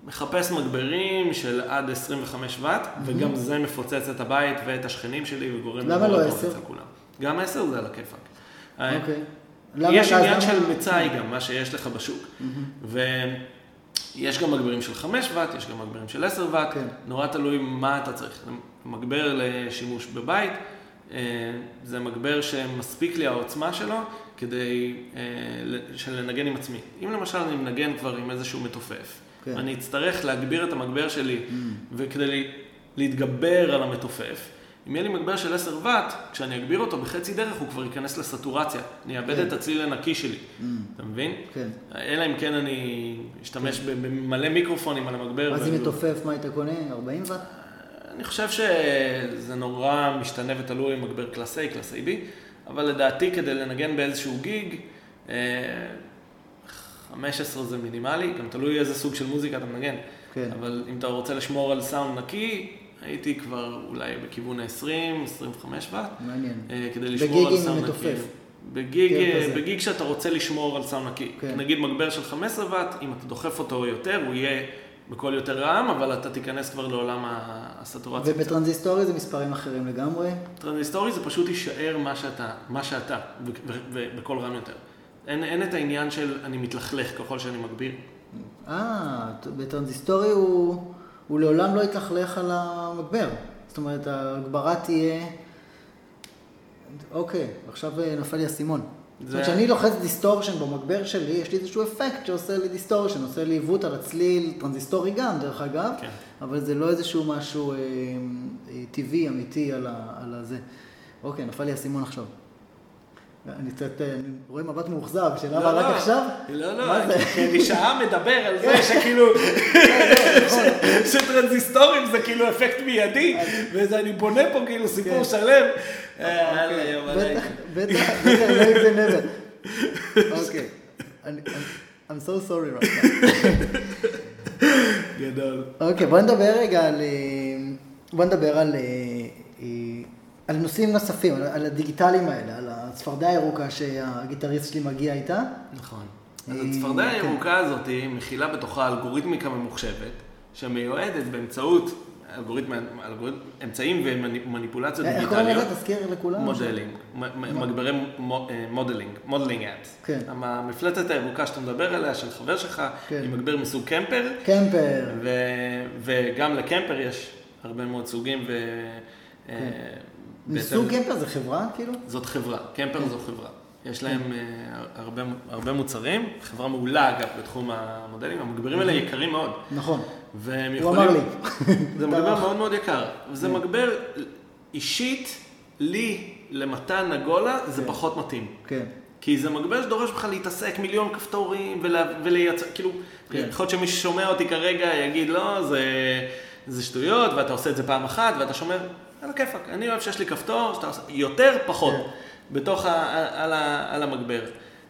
מחפש מגברים של עד עשרים וחמש וט, וגם זה מפוצץ את הבית ואת השכנים שלי, וגורם לדבר את כולם. גם עשר זה על הכיפק. אוקיי. יש עניין של מצאי גם, מה שיש לך בשוק. ויש גם מגברים של חמש וואט, יש גם מגברים של עשר וואט, נורא תלוי מה אתה צריך. מגבר לשימוש בבית, זה מגבר שמספיק לי העוצמה שלו, כדי לנגן עם עצמי. אם למשל אני מנגן כבר עם איזשהו מתופף, אני אצטרך להגביר את המגבר שלי, וכדי להתגבר על המתופף, אם יהיה לי מגבר של עשר וואט, כשאני אגביר אותו בחצי דרך, הוא כבר ייכנס לסטורציה. אני אאבד את הצליל הנקי שלי. אתה מבין? כן. אלא אם כן אני אשתמש במלא מיקרופונים על המגבר. אז אם מתופף, מה היית קונה? ארבעים וואט? אני חושב שזה נורא משתנה ותלוי עם מגבר קלאס A, קלאס A B, אבל לדעתי כדי לנגן באיזשהו גיג, חמש עשרה זה מינימלי, גם תלוי איזה סוג של מוזיקה אתה מנגן. אבל אם אתה רוצה לשמור על סאונד נקי, הייתי כבר אולי בכיוון ה-עשרים, עשרים וחמש וואט. מעניין. כדי לשמור על סאונד נקי. בגיג בגיג שאתה רוצה לשמור על סאונד נקי. נגיד מגבר של חמש עשרה וואט, אם אתה דוחף אותו יותר, הוא יהיה בכל יותר רעם, אבל אתה תיכנס כבר לעולם הסטורציה. ובטרנזיסטורי זה מספרים אחרים לגמרי? טרנזיסטורי זה פשוט יישאר מה שאתה, בכל רעם יותר. אין את העניין של אני מתלכלך ככל שאני מגביר. אה, בטרנזיסטורי הוא... הוא לעולם לא יתלכלך על המגבר. זאת אומרת, ההגברה תהיה... אוקיי, עכשיו נפל לי הסימון. זאת אומרת, כשאני לוחץ דיסטורשן במגבר שלי, יש לי איזשהו אפקט שעושה לי דיסטורשן, עושה לי עיוות על הצליל, טרנזיסטורי גם, דרך אגב, אבל זה לא איזשהו משהו טבעי, אמיתי על זה. אוקיי, נפל לי הסימון עכשיו. אני קצת רואה מבט מאוחזב, שלמה רק עכשיו? לא, לא, אני שעה מדבר על זה שכאילו, שטרנזיסטורים זה כאילו אפקט מיידי, ואני בונה פה כאילו סיפור שלם. בטח, בטח, זה נדל. אוקיי, I'm so sorry right now. גדול. אוקיי, בוא נדבר רגע על, בוא נדבר על, על נושאים נוספים, על, על הדיגיטלים האלה, על הצפרדע הירוקה שהגיטריסט שלי מגיע איתה. נכון. אז הצפרדע הירוקה הזאת היא מכילה בתוכה אלגוריתמיקה ממוחשבת, שמיועדת באמצעות אמצעים ומניפולציות דיגיטליות. איך קוראים לזה? תזכיר לכולם? מודלינג. מגברי מודלינג. מודלינג אט. המפלצת הירוקה שאתה מדבר עליה, של חבר שלך, היא מגבר מסוג קמפר. קמפר. וגם לקמפר יש הרבה מאוד סוגים ו... מסוג קמפר זה חברה כאילו? זאת חברה, קמפר זו חברה. יש להם הרבה, הרבה מוצרים, חברה מעולה אגב בתחום המודלים, המגברים האלה יקרים מאוד. נכון, הוא אמר לי. זה מגבר מאוד מאוד יקר, וזה מגבר אישית לי למתן הגולה, זה פחות מתאים. כן. כי זה מגבר שדורש בכלל להתעסק מיליון כפתורים ולייצר, כאילו, יכול להיות שמי ששומע אותי כרגע יגיד לא, זה שטויות ואתה עושה את זה פעם אחת ואתה שומע... על הכיפק, אני אוהב שיש לי כפתור, שאתה עושה יותר פחות בתוך על המגבר.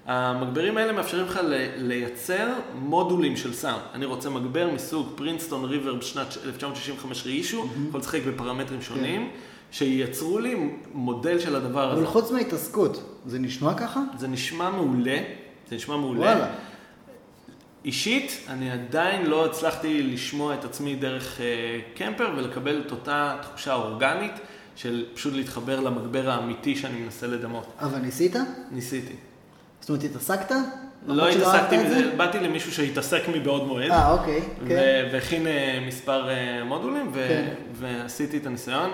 המגברים האלה מאפשרים לך לייצר מודולים של סאונד. אני רוצה מגבר מסוג פרינסטון ריברב שנת אלף תשע מאות שישים וחמש רישו, יכול לשחק בפרמטרים שונים, שייצרו לי מודל של הדבר הזה. ולחוץ מההתעסקות, זה נשמע ככה? זה נשמע מעולה, זה נשמע מעולה. אישית, אני עדיין לא הצלחתי לשמוע את עצמי דרך קמפר ולקבל את אותה תחושה אורגנית של פשוט להתחבר למגבר האמיתי שאני מנסה לדמות. אבל ניסית? ניסיתי. זאת אומרת, התעסקת? לא התעסקתי מזה, באתי למישהו שהתעסק מבעוד מועד. אה, אוקיי. והכין מספר מודולים ועשיתי את הניסיון.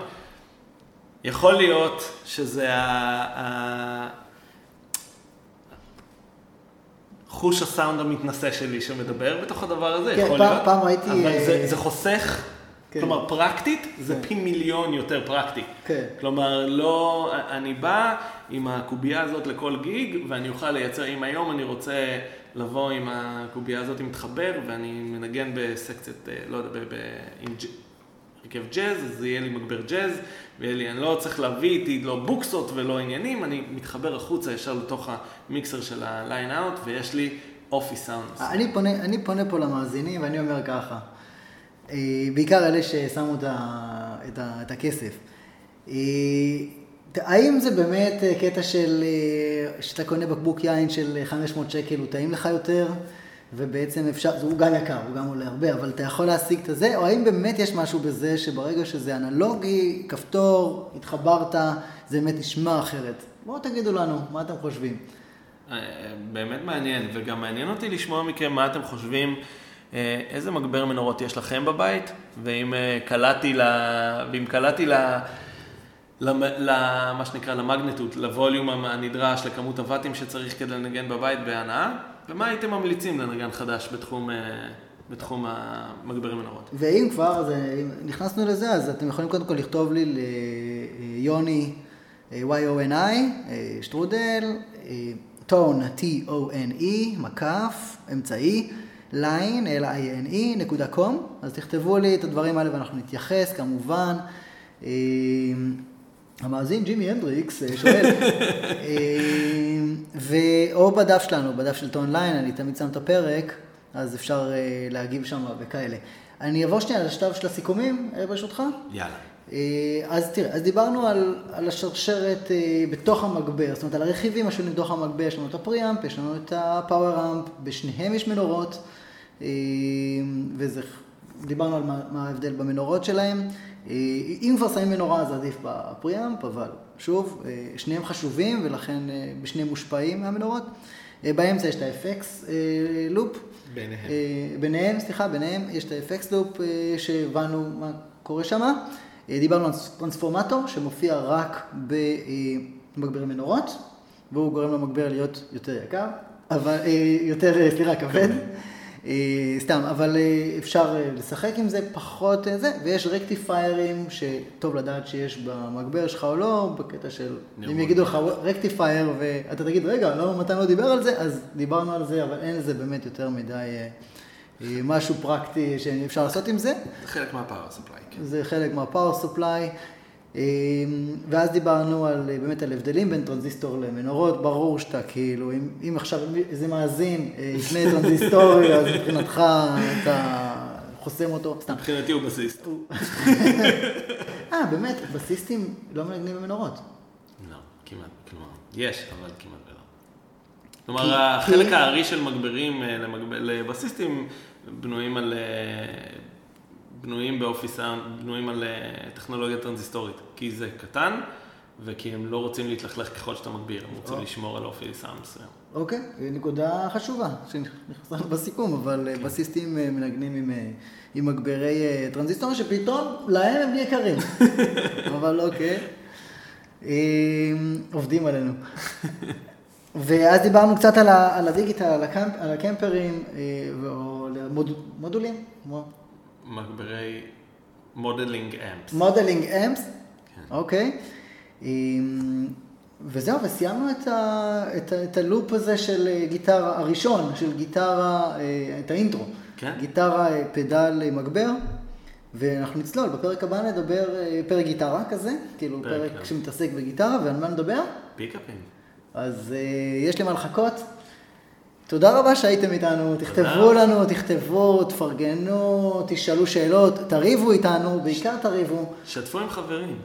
יכול להיות שזה ה... חוש הסאונד המתנסה שלי שמדבר בתוך הדבר הזה, כן, יכול פעם, להיות, פעם הייתי, אבל זה, זה חוסך, כן. כלומר פרקטית, זה כן. פי מיליון יותר פרקטי, כן. כלומר לא, אני בא עם הקובייה הזאת לכל גיג ואני אוכל לייצר, אם היום אני רוצה לבוא עם הקובייה הזאת מתחבר ואני מנגן בסקציית, לא יודע, עם ג'י. רכב ג'אז, אז יהיה לי מגבר ג'אז, ואני לא צריך להביא איתי לא בוקסות ולא עניינים, אני מתחבר החוצה ישר לתוך המיקסר של הליין-אוט, ויש לי אופי סאונדס. אני פונה, אני פונה פה למאזינים, ואני אומר ככה, בעיקר אלה ששמו את הכסף. האם זה באמת קטע של, שאתה קונה בקבוק יין של חמש מאות שקל, הוא טעים לך יותר? ובעצם אפשר, הוא גם יקר, הוא גם עולה הרבה, אבל אתה יכול להשיג את זה, או האם באמת יש משהו בזה שברגע שזה אנלוגי, כפתור, התחברת, זה באמת נשמע אחרת. בואו תגידו לנו, מה אתם חושבים? באמת מעניין, וגם מעניין אותי לשמוע מכם מה אתם חושבים, איזה מגבר מנורות יש לכם בבית, ואם קלעתי ל... ואם קלעתי ל... למה שנקרא, למגנטות, לווליום הנדרש, לכמות הוואטים שצריך כדי לנגן בבית בהנאה, ומה הייתם ממליצים לנגן חדש בתחום, בתחום המגברים מנורות? ואם כבר, אז נכנסנו לזה, אז אתם יכולים קודם כל לכתוב לי ליוני, Y-O-N-I, שטרודל, טון, T-O-N-E, מקף, אמצעי, line, L-I-N-E, נקודה קום, אז תכתבו לי את הדברים האלה ואנחנו נתייחס, כמובן. המאזין ג'ימי הנדריקס שואל, או בדף שלנו, בדף של טון ליין, אני תמיד שם את הפרק, אז אפשר להגיב שם וכאלה. אני אעבור שנייה על השלב של הסיכומים, ברשותך. יאללה. אז תראה, אז דיברנו על, על השרשרת בתוך המגבר, זאת אומרת על הרכיבים השונים בתוך המגבר, יש לנו את הפריאמפ, יש לנו את הפאוראמפ, בשניהם יש מנורות, וזה, דיברנו על מה, מה ההבדל במנורות שלהם. אם כבר שמים מנורה אז עדיף בפריאמפ, אבל שוב, שניהם חשובים ולכן בשניהם מושפעים מהמנורות. באמצע יש את ה-אף אקס לופ. ביניהם. ביניהם, סליחה, ביניהם יש את ה-אף אקס לופ שהבנו מה קורה שם. דיברנו על טרנספורמטור שמופיע רק במגברי מנורות, והוא גורם למגבר להיות יותר יקר, אבל יותר, סליחה, כבד. סתם, אבל אפשר לשחק עם זה, פחות זה, ויש רקטיפיירים שטוב לדעת שיש במגבר שלך או לא, בקטע של, אם יגידו לך רקטיפייר ואתה תגיד, רגע, לא, מתן לא דיבר על זה, אז דיברנו על זה, אבל אין זה באמת יותר מדי משהו פרקטי שאפשר לעשות עם זה. זה חלק מהפאוור סופליי, כן. זה חלק מהפאוור סופליי, ואז דיברנו על, באמת על הבדלים בין טרנזיסטור למנורות, ברור שאתה כאילו, אם, אם עכשיו איזה מאזין לפני טרנזיסטורי, אז מבחינתך אתה חוסם אותו, סתם. מבחינתי הוא בסיסט. אה, באמת, בסיסטים לא מנגנים במנורות. לא, כמעט, כלומר, יש, אבל כמעט ולא. כלומר, החלק הארי של מגברים לבסיסטים בנויים על... בנויים באופיסם, בנויים על טכנולוגיה טרנזיסטורית, כי זה קטן, וכי הם לא רוצים להתלכלך ככל שאתה מגביר, הם רוצים לשמור על אופיסם מסוים. אוקיי, נקודה חשובה, שנכנסנו בסיכום, אבל בסיסטים מנגנים עם מגברי טרנזיסטוריה, שפתאום להם הם יקרים, אבל אוקיי, עובדים עלינו. ואז דיברנו קצת על הדיגיטל, על הקמפרים, או מודולים, כמו... מגברי מודלינג אמפס. מודלינג אמפס, אוקיי. וזהו, וסיימנו את, ה, את, ה, את הלופ הזה של גיטרה, הראשון, של גיטרה, את האינטרו. כן. גיטרה, פדל, מגבר, ואנחנו נצלול. בפרק הבא נדבר פרק גיטרה כזה, כאילו פרק, פרק שמתעסק בגיטרה, ועל מה נדבר? פיקאפים. אז יש לי מה לחכות. תודה רבה שהייתם איתנו, תכתבו לנו, תכתבו, תפרגנו, תשאלו שאלות, תריבו איתנו, בעיקר תריבו. שתפו עם חברים.